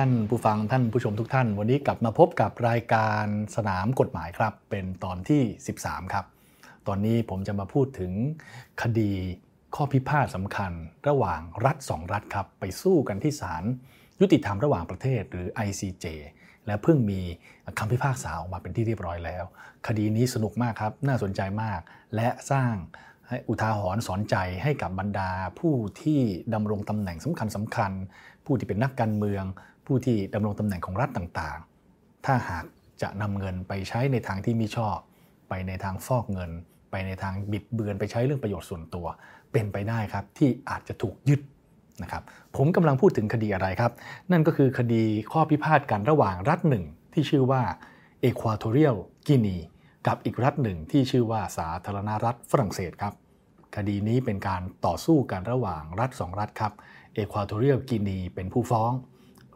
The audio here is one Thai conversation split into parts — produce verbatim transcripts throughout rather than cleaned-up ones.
ท่านผู้ฟังท่านผู้ชมทุกท่านวันนี้กลับมาพบกับรายการสนามกฎหมายครับเป็นตอนที่สิบสามครับตอนนี้ผมจะมาพูดถึงคดีข้อพิพาทสำคัญระหว่างรัฐสองรัฐครับไปสู้กันที่ศาลยุติธรรมระหว่างประเทศหรือ ไอ ซี เจ และเพิ่งมีคำพิพากษาออกมาเป็นที่เรียบร้อยแล้วคดีนี้สนุกมากครับน่าสนใจมากและสร้างอุทาหรณ์สอนใจให้กับบรรดาผู้ที่ดำรงตำแหน่งสำคัญสำคัญผู้ที่เป็นนักการเมืองผู้ที่ดำรงตำแหน่งของรัฐต่างๆถ้าหากจะนำเงินไปใช้ในทางที่มิชอบไปในทางฟอกเงินไปในทางบิดเบือนไปใช้เรื่องประโยชน์ส่วนตัวเป็นไปได้ครับที่อาจจะถูกยึดนะครับผมกำลังพูดถึงคดีอะไรครับนั่นก็คือคดีข้อพิพาทกันระหว่างรัฐหนึ่งที่ชื่อว่า Equatorial Guinea กับอีกรัฐหนึ่งที่ชื่อว่าสาธารณรัฐฝรั่งเศสครับคดีนี้เป็นการต่อสู้กันระหว่างรัฐสองรัฐครับ Equatorial Guinea เป็นผู้ฟ้อง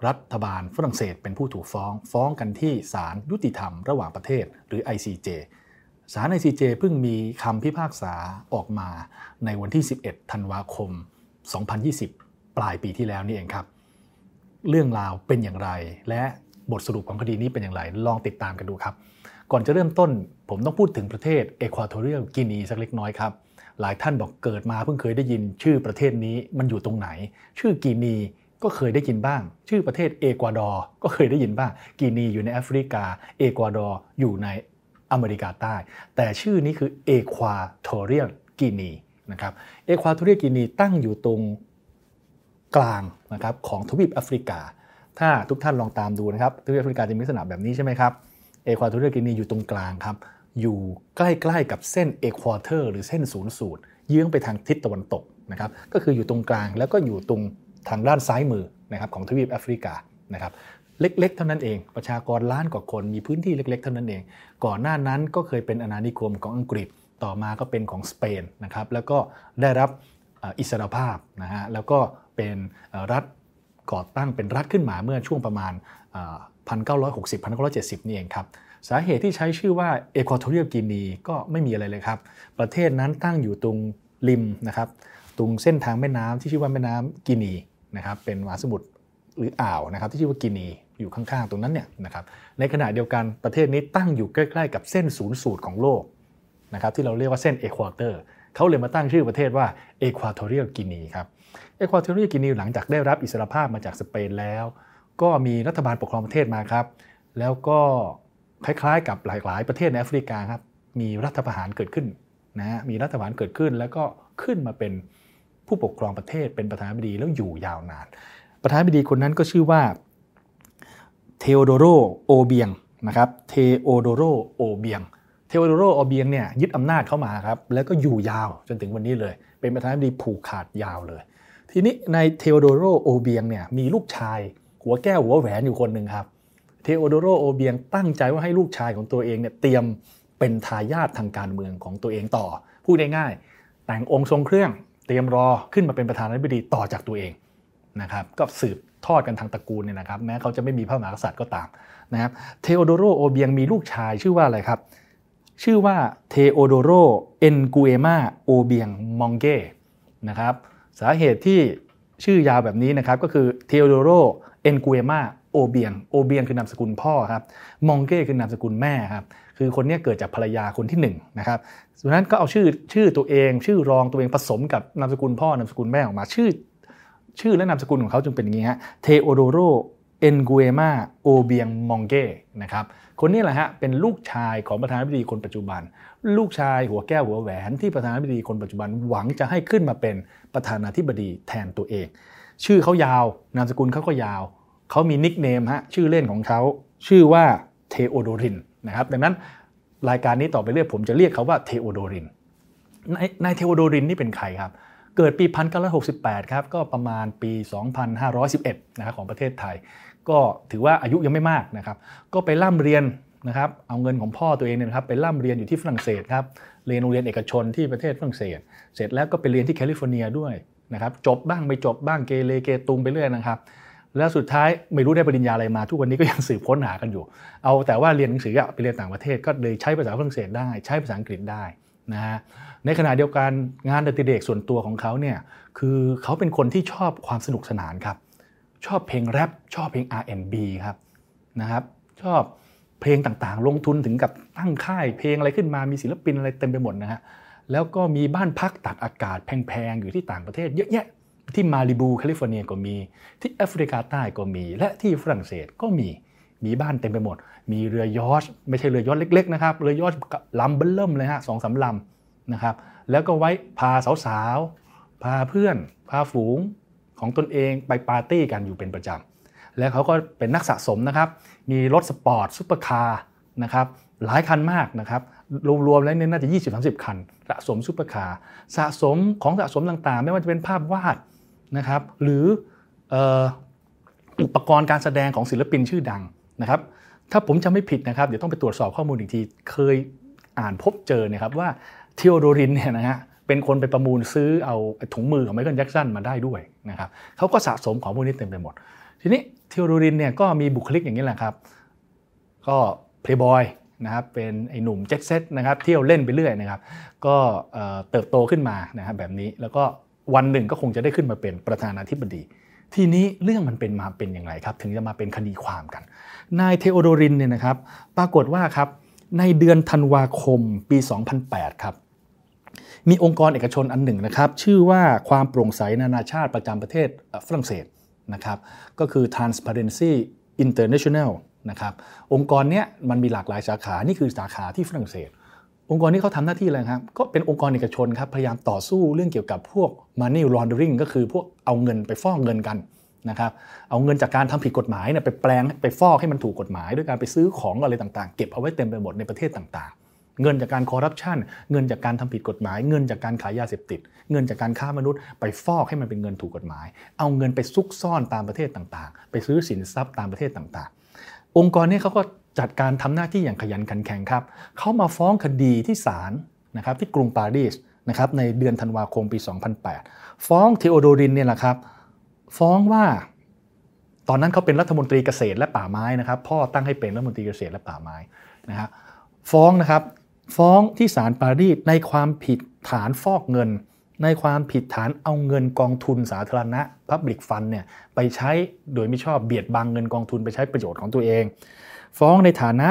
รัฐบาลฝรั่งเศสเป็นผู้ถูกฟ้องฟ้องกันที่ศาลยุติธรรมระหว่างประเทศหรือ ไอ ซี เจ ศาล ไอ ซี เจ เพิ่งมีคำพิพากษาออกมาในวันที่สิบเอ็ดธันวาคมสองพันยี่สิบปลายปีที่แล้วนี่เองครับเรื่องราวเป็นอย่างไรและบทสรุปของคดีนี้เป็นอย่างไรลองติดตามกันดูครับก่อนจะเริ่มต้นผมต้องพูดถึงประเทศเอควาทอเรียลกินีสักเล็กน้อยครับหลายท่านบอกเกิดมาเพิ่งเคยได้ยินชื่อประเทศนี้มันอยู่ตรงไหนชื่อกินีก็เคยได้ยินบ้างชื่อประเทศเอกวาดอร์ก็เคยได้ยินบ้างกินีอยู่ในแอฟริกาเอกวาดอร์อยู่ในอเมริกาใต้แต่ชื่อนี้คือเอควาทอเรียลกินีนะครับเอควาทอเรียลกินีตั้งอยู่ตรงกลางนะครับของทวีปแอฟริกาถ้าทุกท่านลองตามดูนะครับทวีปแอฟริกาจะมีลักษณะแบบนี้ใช่ไหมครับเอควาทอเรียลกินีอยู่ตรงกลางครับอยู่ใกล้ๆกับเส้นเอควอเตอร์หรือเส้นศูนย์สูตรเยื้องไปทางทิศตะวันตกนะครับก็คืออยู่ตรงกลางแล้วก็อยู่ตรงทางด้านซ้ายมือนะครับของทวีปแอฟริกานะครับเล็กๆเท่านั้นเองประชากรล้านกว่าคนมีพื้นที่เล็กๆเท่านั้นเองก่อนหน้านั้นก็เคยเป็นอาณานิคมของอังกฤษต่อมาก็เป็นของสเปนนะครับแล้วก็ได้รับอิสรภาพนะฮะแล้วก็เป็นรัฐก่อตั้งเป็นรัฐขึ้นมาเมื่อช่วงประมาณ หนึ่งพันเก้าร้อยหกสิบถึงหนึ่งพันเก้าร้อยเจ็ดสิบ นี่เองครับสาเหตุที่ใช้ชื่อว่าเอควาทอเรียลกินีก็ไม่มีอะไรเลยครับประเทศนั้นตั้งอยู่ตรงริมนะครับตรงเส้นทางแม่น้ำที่ชื่อว่าแม่น้ำกินีนะครับเป็นมหาสมุทรหรืออ่าวนะครับที่ชื่อว่ากินีอยู่ข้างๆตรงนั้นเนี่ยนะครับในขณะเดียวกันประเทศนี้ตั้งอยู่ใกล้ๆกับเส้นศูนย์สูตรของโลกนะครับที่เราเรียกว่าเส้นเอควาเตอร์เขาเลยมาตั้งชื่อประเทศว่าเอควาทอเรียลกินีครับเอควาทอเรียลกินีหลังจากได้รับอิสรภาพมาจากสเปนแล้วก็มีรัฐบาลปกครองประเทศมาครับแล้วก็คล้ายๆกับหลายๆประเทศในแอฟริกาครับมีรัฐประหารเกิดขึ้นนะมีรัฐประหารเกิดขึ้นแล้วก็ขึ้นมาเป็นผู้ปกครองประเทศเป็นประธานาธิบดีแล้วอยู่ยาวนานประธานาธิบดีคนนั้นก็ชื่อว่าเทโอโดโรโอเบียงนะครับเทโอโดโรโอเบียงเทโอโดโรโอเบียงเนี่ยยึดอำนาจเข้ามาครับแล้วก็อยู่ยาวจนถึงวันนี้เลยเป็นประธานาธิบดีผูกขาดยาวเลยทีนี้ในเทโอโดโรโอเบียงเนี่ยมีลูกชายหัวแก้วหัวแหวนอยู่คนหนึ่งครับเทโอโดโรโอเบียงตั้งใจว่าให้ลูกชายของตัวเองเนี่ยเตรียมเป็นทายาททางการเมืองของตัวเองต่อพูดง่ายๆแต่งองค์ทรงเครื่องเตรียมรอขึ้นมาเป็นประธานาธิบดีต่อจากตัวเองนะครับก็สืบทอดกันทางตระกูลเนี่ยนะครับแม้เขาจะไม่มีพระมหากษัตริย์ก็ตามนะครับเทโอโดโรโอเบียงมีลูกชายชื่อว่าอะไรครับชื่อว่าเทโอโดโรเอนกูเอมาโอเบียงมองเก้นะครับสาเหตุที่ชื่อยาวแบบนี้นะครับก็คือเทโอโดโรเอนกูเอมาโอเบียงโอเบียงคือนามสกุลพ่อครับมองเก้คือนามสกุลแม่ครับคือคนนี้เกิดจากภรรยาคนที่หนึ่งนะครับดังนั้นก็เอาชื่อชื่อตัวเองชื่อรองตัวเองผสมกับนามสกุลพ่อนามสกุลแม่ออกมาชื่อชื่อและนามสกุลของเขาจึงเป็นอย่างนี้ฮะเทโอโดโรเอนกูเอมาโอเบียงมองเก้นะครับคนนี้แหละฮะเป็นลูกชายของประธานาธิบดีคนปัจจุบันลูกชายหัวแก้วหัวแหวนที่ประธานาธิบดีคนปัจจุบันหวังจะให้ขึ้นมาเป็นประธานาธิบดีแทนตัวเองชื่อเขายาวนามสกุลเขาก็ยาวเขามีนิกเนมฮะชื่อเล่นของเขาชื่อว่าเทโอโดรินนะครับดังนั้นรายการนี้ต่อไปเรื่อยผมจะเรียกเขาว่าเทโอโดรินนายเทโอโดรินนี่เป็นใครครับเกิดปีหนึ่งพันเก้าร้อยหกสิบแปดครับก็ประมาณปีสองพันห้าร้อยสิบเอ็ดนะครับของประเทศไทยก็ถือว่าอายุยังไม่มากนะครับก็ไปร่ำเรียนนะครับเอาเงินของพ่อตัวเองเนี่ยนะครับไปร่ำเรียนอยู่ที่ฝรั่งเศสครับเรียนโรงเรียนเอกชนที่ประเทศฝรั่งเศสเสร็จแล้วก็ไปเรียนที่แคลิฟอร์เนียด้วยนะครับจบบ้างไม่จบบ้างเกเรเกตุงไปเรื่อยนะครับแล้วสุดท้ายไม่รู้ได้ปริญญาอะไรมาทุกวันนี้ก็ยังสืบค้นหากันอยู่เอาแต่ว่าเรียนหนังสือไปเรียนต่างประเทศก็เลยใช้ภาษาฝรั่งเศสได้ใช้ภาษาอังกฤษได้นะฮะในขณะเดียวกันงานอดิเรกส่วนตัวของเขาเนี่ยคือเขาเป็นคนที่ชอบความสนุกสนานครับ ชอบเพลงแร็ปชอบเพลง อาร์ แอนด์ บี ครับนะครับชอบเพลงต่างๆลงทุนถึงกับตั้งค่ายเพลงอะไรขึ้นมามีศิลปินอะไรเต็มไปหมดนะฮะแล้วก็มีบ้านพักตากอากาศแพงๆอยู่ที่ต่างประเทศเยอะแยะที่มาริบูแคลิฟอร์เนียก็มีที่แอฟริกาใต้ก็มีและที่ฝรั่งเศสก็มีมีบ้านเต็มไปหมดมีเรือยอชต์ไม่ใช่เรือยอชต์เล็กๆนะครับเรือยอชต์ลำเบิ่มเลยฮะสองสามลำนะครับแล้วก็ไว้พาสาวๆพาเพื่อนพาฝูงของตนเองไปปาร์ตี้กันอยู่เป็นประจำและเขาก็เป็นนักสะสมนะครับมีรถสปอร์ตซุปเปอร์คาร์นะครับหลายคันมากนะครับรวมๆแล้วเนี่ยน่าจะ ยี่สิบถึงสามสิบ คันสะสมซุปเปอร์คาร์สะสมของสะสมต่างๆไม่ว่าจะเป็นภาพวาดนะครับหรืออุปกรณ์การแสดงของศิลปินชื่อดังนะครับถ้าผมจำไม่ผิดนะครับเดี๋ยวต้องไปตรวจสอบข้อมูลอีกทีเคยอ่านพบเจอเนี่ยครับว่าเทโอโดรินเนี่ยนะฮะเป็นคนไปประมูลซื้อเอาถุงมือของไมเคิลแจ็คสันมาได้ด้วยนะครับเขาก็สะสมของพวกนี้เต็มไปหมดทีนี้เทโอโดรินเนี่ยก็มีบุคลิกอย่างนี้แหละครับก็เพลย์บอยนะครับเป็นไอ้หนุ่มเจ็ตเซตนะครับเที่ยวเล่นไปเรื่อยนะครับก็เติบโตขึ้นมานะครับแบบนี้แล้วก็วันหนึ่งก็คงจะได้ขึ้นมาเป็นประธานาธิบดีทีนี้เรื่องมันเป็นมาเป็นอย่างไรครับถึงจะมาเป็นคดีความกันนายเทโอโดรินเนี่ยนะครับปรากฏว่าครับในเดือนธันวาคมปีสองพันแปดครับมีองค์กรเอกชนอันหนึ่งนะครับชื่อว่าความโปร่งใสนานาชาติประจำประเทศฝรั่งเศสนะครับก็คือ Transparency International นะครับองค์กรเนี้ยมันมีหลากหลายสาขานี่คือสาขาที่ฝรั่งเศสองค์กรนี้เขาทำหน้าที่อะไรครับก็เป็นองค์กรเอกชนครับพยายามต่อสู้เรื่องเกี่ยวกับพวก money laundering ก็คือพวกเอาเงินไปฟอกเงินกันนะครับเอาเงินจากการทำผิดกฎหมายเนี่ยไปแปลงไปฟอกให้มันถูกกฎหมายด้วยการไปซื้อของอะไรต่างๆเก็บเอาไว้เต็มไปหมดในประเทศต่างๆเงินจากการคอร์รัปชันเงินจากการทำผิดกฎหมายเงินจากการขายยาเสพติดเงินจากการค้ามนุษย์ไปฟอกให้มันเป็นเงินถูกกฎหมายเอาเงินไปซุกซ่อนตามประเทศต่างๆไปซื้อสินทรัพย์ตามประเทศต่างๆองค์กรนี้เขาก็จัดการทำหน้าที่อย่างขยันขันแข็งครับเขามาฟ้องคดีที่ศาลนะครับที่กรุงปารีสนะครับในเดือนธันวาคมปีสองพันแปดฟ้องเทโอโดรินเนี่ยแหละครับฟ้องว่าตอนนั้นเขาเป็นรัฐมนตรีเกษตรและป่าไม้นะครับพ่อตั้งให้เป็นรัฐมนตรีเกษตรและป่าไม้นะฮะฟ้องนะครับฟ้องที่ศาลปารีสในความผิดฐานฟอกเงินในความผิดฐานเอาเงินกองทุนสาธารณะ Public Fund เนี่ยไปใช้โดยไม่ชอบเบียดบังเงินกองทุนไปใช้ประโยชน์ของตัวเองฟ้องในฐานะ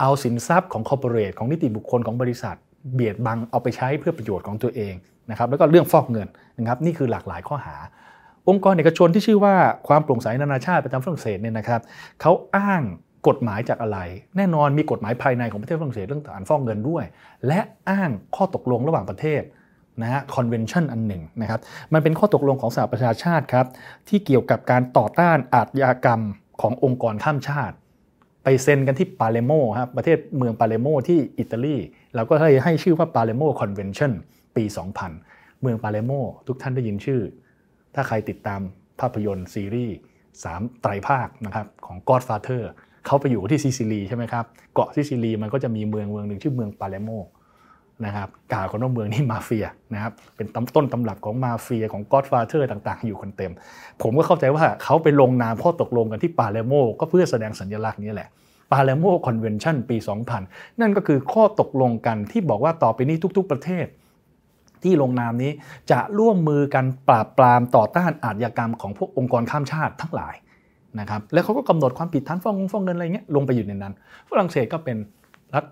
เอาสินทรัพย์ของคอร์ปอเรทของนิติบุคคลของบริษัทเบียดบังเอาไปใช้เพื่อประโยชน์ของตัวเองนะครับแล้วก็เรื่องฟอกเงินนะครับนี่คือหลากหลายข้อหาองค์กรเอกชนที่ชื่อว่าความโปร่งใสนานาชาติประจำฝรั่งเศสเนี่ยนะครับเขาอ้างกฎหมายจากอะไรแน่นอนมีกฎหมายภายในของประเทศฝรั่งเศสเรื่องการฟอกเงินด้วยและอ้างข้อตกลงระหว่างประเทศนะฮะ Convention อันหนึ่งนะครับมันเป็นข้อตกลงของสหประชาชาติครับที่เกี่ยวกับการต่อต้านอาชญากรรมขององค์กรข้ามชาติไปเซ็นกันที่ปาเลโมครับประเทศเมืองปาเลโมที่อิตาลีเราก็เลยให้ชื่อว่าปาเลโมคอนเวนชั่นปีสองพันเมืองปาเลโมทุกท่านได้ยินชื่อถ้าใครติดตามภาพยนตร์ซีรีส์สามไตรภาคนะครับของ Godfather เขาไปอยู่ที่ซิซิลีใช่ไหมครับเกาะซิซิลีมันก็จะมีเมืองเมืองหนึ่งชื่อเมืองปาเลโมนะครับกล่าวกันว่าเมืองนี้มาเฟียนะครับเป็นต้นตำรับของมาเฟียของ Godfather ต่างๆอยู่คนเต็มผมก็เข้าใจว่าเขาไปลงนามข้อตกลงกันที่ปาเลโมก็เพื่อแสดงสัญลักษณ์นี้แหละปาเลโมคอนเวนชั่นปีสองพันนั่นก็คือข้อตกลงกันที่บอกว่าต่อไปนี้ทุกๆประเทศที่ลงนามนี้จะร่วมมือกันปราบปรามต่อต้านอาชญากรรมของพวกองค์กรข้ามชาติทั้งหลายนะครับแล้วเขาก็กำหนดความผิดฐานฟอกเงินฟอกเงินอะไรเงี้ยลงไปอยู่ในนั้นฝรั่งเศสก็เป็นรัฐ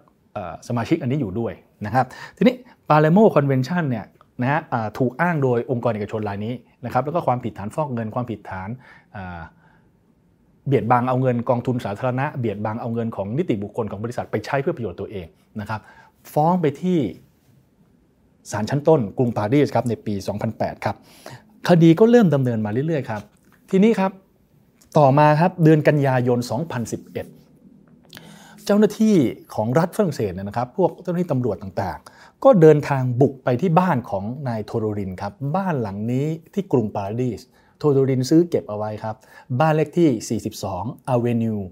สมาชิกอันนี้อยู่ด้วยนะครับทีนี้ปาเลโมคอนเวนชั่นเนี่ยนะฮะถูกอ้างโดยองค์กรเอกชนรายนี้นะครับแล้วก็ความผิดฐานฟอกเงินความผิดฐานเบียดบังเอาเงินกองทุนสาธารณะเบียดบังเอาเงินของนิติบุคคลของบริษัทไปใช้เพื่อประโยชน์ตัวเองนะครับฟ้องไปที่ศาลชั้นต้นกรุงปารีสครับในปีสองพันแปดครับคดีก็เริ่มดำเนินมาเรื่อยๆครับทีนี้ครับต่อมาครับเดือนกันยายนสองพันสิบเอ็ดเจ้าหน้าที่ของรัฐฝรั่งเศสเนี่ยนะครับพวกเจ้าหน้าที่ตำรวจต่างๆก็เดินทางบุกไปที่บ้านของนายโทโดรินครับบ้านหลังนี้ที่กรุงปารีสโทโดรินซื้อเก็บเอาไว้ครับบ้านเลขที่สี่สิบสอง Avenue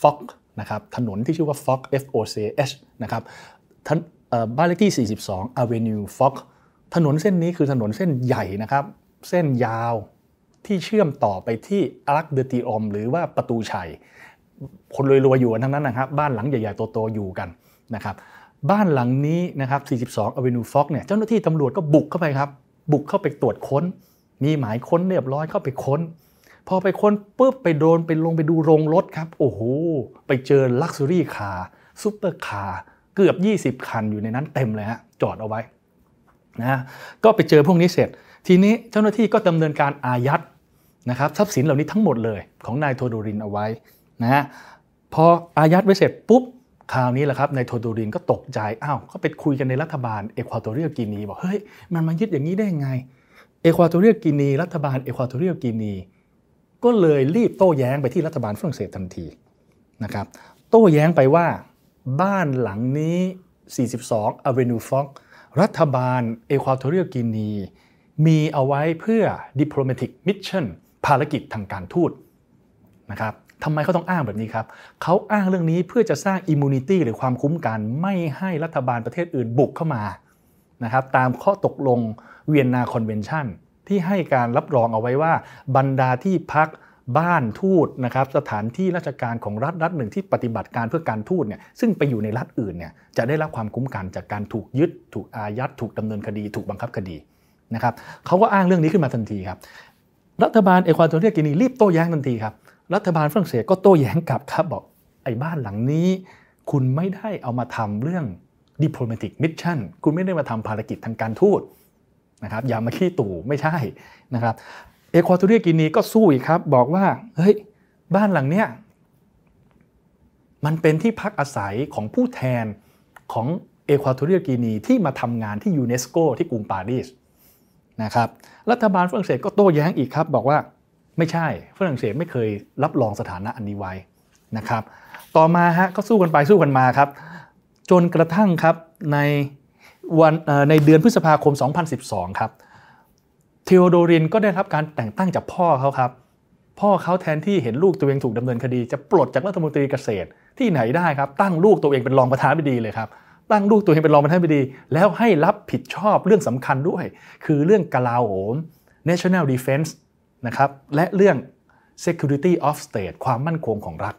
Foch นะครับถนนที่ชื่อว่า Foch F O C H นะครับบ้านเลขที่สี่สิบสอง Avenue Foch ถนนเส้นนี้คือถนนเส้นใหญ่นะครับเส้นยาวที่เชื่อมต่อไปที่ Arc de Triomphe หรือว่าประตูชัยคนรวยๆอยู่ทั้งนั้นนะครับบ้านหลังใหญ่ๆโตๆอยู่กันนะครับบ้านหลังนี้นะครับสี่สิบสอง Avenue Foch เนี่ยเจ้าหน้าที่ตำรวจก็บุกเข้าไปครับบุกเข้าไปตรวจค้นมีหมายค้นเรียบร้อยเข้าไปค้น พอไปค้นปุ๊บไปโดนไปลงไปดูโรงรถครับโอ้โหไปเจอลักซ์ซูรี่คาร์ซุปเปอร์คาร์เกือบยี่สิบคันอยู่ในนั้นเต็มเลยฮะจอดเอาไว้นะก็ไปเจอพวกนี้เสร็จทีนี้เจ้าหน้าที่ก็ดำเนินการอายัดนะครับทรัพย์สินเหล่านี้ทั้งหมดเลยของนายโทโดรินเอาไว้นะฮะพออายัดไว้เสร็จปุ๊บคราวนี้แหละครับนายโทโดรินก็ตกใจอ้าวก็ไปคุยกันในรัฐบาลเอกวาตอเรียลกินีบอกเฮ้ยมันมายึดอย่างนี้ได้ยังไงเอกวาตอเรียลกินีรัฐบาลเอกวาตอเรียลกินีก็เลยรีบโต้แย้งไปที่รัฐบาลฝรั่งเศสทันทีนะครับโต้แย้งไปว่าบ้านหลังนี้สี่สิบสองอเวนิวฟอกรัฐบาลเอกวาตอเรียลกินีมีเอาไว้เพื่อ diplomatic mission ภารกิจทางการทูตนะครับทำไมเขาต้องอ้างแบบนี้ครับเขาอ้างเรื่องนี้เพื่อจะสร้าง immunity หรือความคุ้มกันไม่ให้รัฐบาลประเทศอื่นบุกเข้ามานะครับตามข้อตกลง Vienna Convention ที่ให้การรับรองเอาไว้ว่าบรรดาที่พักบ้านทูตนะครับสถานที่ราชการของรัฐรัฐหนึ่งที่ปฏิบัติการเพื่อการทูตเนี่ยซึ่งไปอยู่ในรัฐอื่นเนี่ยจะได้รับความคุ้มกันจากการถูกยึดถูกอายัดถูกดำเนินคดีถูกบังคับคดีนะครับเขาก็อ้างเรื่องนี้ขึ้นมาทันทีครับรัฐบาลเอกวาดอร์เรียกินีรีบโต้แย้งทันทีครับรัฐบาลฝรั่งเศสก็โต้แย้งกลับครับบอกไอ้บ้านหลังนี้คุณไม่ได้เอามาทำเรื่อง diplomatic mission คุณไม่ได้มาทำภารกิจทางการทูตนะครับอย่ามาขี้ตู่ไม่ใช่นะครับเอกวาดอร์เรียกินีก็สู้อีกครับบอกว่าเฮ้ยบ้านหลังเนี้ยมันเป็นที่พักอาศัยของผู้แทนของเอกวาดอร์เรียกินีที่มาทำงานที่ยูเนสโกที่กรุงปารีสนะครับรัฐบาลฝรั่งเศสก็โต้แย้งอีกครับบอกว่าไม่ใช่ฝรั่งเศสไม่เคยรับรองสถานะอันนี้ไว้นะครับต่อมาฮะก็สู้กันไปสู้กันมาครับจนกระทั่งครับในวันในเดือนพฤษภาคมสองพันสิบสองครับเทโอโดรินก็ได้รับการแต่งตั้งจากพ่อเขาครับพ่อเขาแทนที่เห็นลูกตัวเองถูกดำเนินคดีจะปลดจากรัฐมนตรีเกษตรที่ไหนได้ครับตั้งลูกตัวเองเป็นรองประธานาธิบดีเลยครับตั้งลูกตัวเองเป็นรองประธานาธิบดีแล้วให้รับผิดชอบเรื่องสำคัญด้วยคือเรื่องกลาโหม national defense นะครับและเรื่อง security of state ความมั่นคงของรัฐ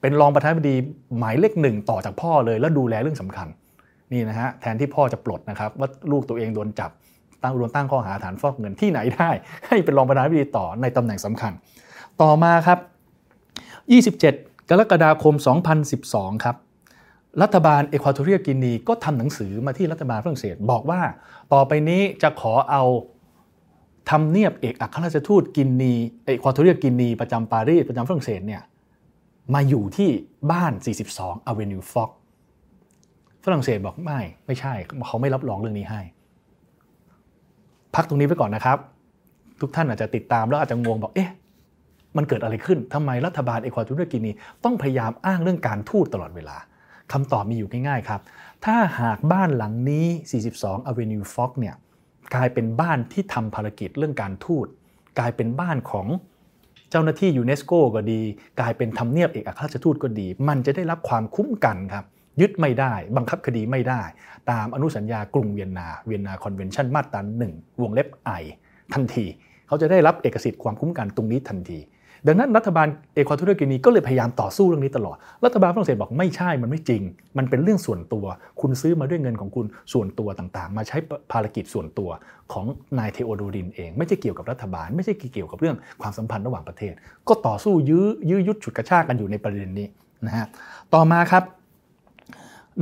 เป็นรองประธานาธิบดีหมายเลขหนึ่งต่อจากพ่อเลยแล้วดูแลเรื่องสำคัญนี่นะฮะแทนที่พ่อจะปลดนะครับว่าลูกตัวเองโดนจับตั้งโดนตั้งข้อหาฐานฟอกเงินที่ไหนได้ให้เป็นรองประธานาธิบดีต่อในตำแหน่งสำคัญต่อมาครับยี่สิบเจ็ดกรกฎาคมสองพันสิบสองครับรัฐบาลเอกวาดอร์เรียกินีก็ทำหนังสือมาที่รัฐบาลฝรั่งเศสบอกว่าต่อไปนี้จะขอเอาทำเนียบเอกอัครราชทูตกินีเอกวาดอร์เรียกินีประจำปารีสประจำฝรั่งเศสเนี่ยมาอยู่ที่บ้านสี่สิบสองอเวนิวฟอกฝรั่งเศสบอกไม่ไม่ใช่เขาไม่รับรองเรื่องนี้ให้พักตรงนี้ไว้ก่อนนะครับทุกท่านอาจจะติดตามแล้วอาจจะงงบอกเอ๊ะมันเกิดอะไรขึ้นทำไมรัฐบาลเอกวาดอร์เรียกินีต้องพยายามอ้างเรื่องการทูตตลอดเวลาคำตอบมีอยู่ง่ายๆครับถ้าหากบ้านหลังนี้สี่สิบสอง Avenue Fox เนี่ยกลายเป็นบ้านที่ทำภารกิจเรื่องการทูตกลายเป็นบ้านของเจ้าหน้าที่ยูเนสโกก็ดีกลายเป็นทำเนียบเอกอัครราชทูตก็ดีมันจะได้รับความคุ้มกันครับยึดไม่ได้บังคับคดีไม่ได้ตามอนุสัญญากรุงเวียนนาเวียนนาคอนเวนชั่นมาตราหนึ่งวงเล็บ I ทันทีเขาจะได้รับเอกสิทธิ์ความคุ้มกันตรงนี้ทันทีดังนั้นรัฐบาลเอกวาดอร์เรียกินีก็เลยพยายามต่อสู้เรื่องนี้ตลอดรัฐบาลฝรั่งเศสบอกไม่ใช่มันไม่จริงมันเป็นเรื่องส่วนตัวคุณซื้อมาด้วยเงินของคุณส่วนตัวต่างๆมาใช้ภารกิจส่วนตัวของนายเทโอโดรินเองไม่ใช่เกี่ยวกับรัฐบาลไม่ใช่เกี่ยวกับเรื่องความสัมพันธ์ระหว่างประเทศก็ต่อสู้ยื้อยื้อยุดฉุดกระชากกันอยู่ในประเด็นนี้นะฮะต่อมาครับ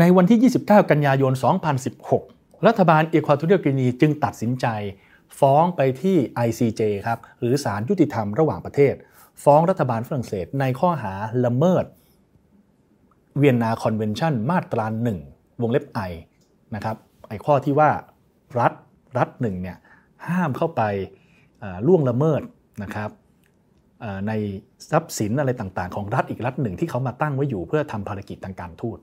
ในวันที่ยี่สิบเก้ากันยายนสองพันสิบหกรัฐบาลเอกวาดอร์เรียกินีจึงตัดสินใจฟ้องไปที่ ไอ ซี เจ ครับหรือศาลยุติธรรมระหว่างประเทศฟ้องรัฐบาลฝรั่งเศสในข้อหาละเมิดเวียนนาคอนเวนชั่นมาตราหนึ่งวงเล็บ I นะครับไอ้ข้อที่ว่ารัฐรัฐหนึ่งเนี่ยห้ามเข้าไปล่วงละเมิดนะครับในทรัพย์สินอะไรต่างๆของรัฐอีกรัฐหนึ่งที่เขามาตั้งไว้อยู่เพื่อทำภารกิจทางการทูต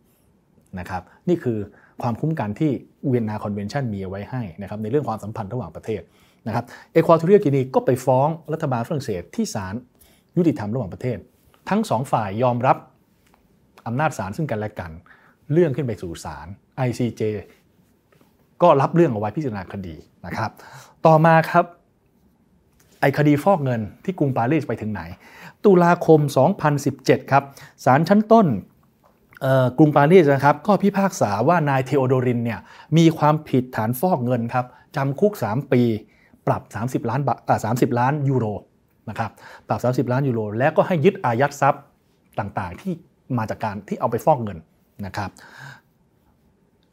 นะครับนี่คือความคุ้มกันที่เวียนนาคอนเวนชั่นมีเอาไว้ให้นะครับในเรื่องความสัมพันธ์ระหว่างประเทศนะครับเอกวาดอร์เรียกินีก็ไปฟ้องรัฐบาลฝรั่งเศสที่ศาลยุติธรรมระหว่างประเทศทั้งสองฝ่ายยอมรับอำนาจศาลซึ่งกันและกันเรื่องขึ้นไปสู่ศาล ไอ ซี เจ ก็รับเรื่องเอาไว้พิจารณาคดีนะครับต่อมาครับไอ้คดีฟอกเงินที่กรุงปารีสไปถึงไหนตุลาคมสองพันสิบเจ็ดครับศาลชั้นต้นกรุงปารีสนะครับก็พิพากษาว่านายเทโอโดรินเนี่ยมีความผิดฐานฟอกเงินครับจำคุกสามปีปรับสามสิบล้านบาท สามสิบล้านยูโร นะครับปรับสามสิบล้านยูโรแล้วก็ให้ยึดอายัดทรัพย์ต่างๆที่มาจากการที่เอาไปฟอกเงินนะครับ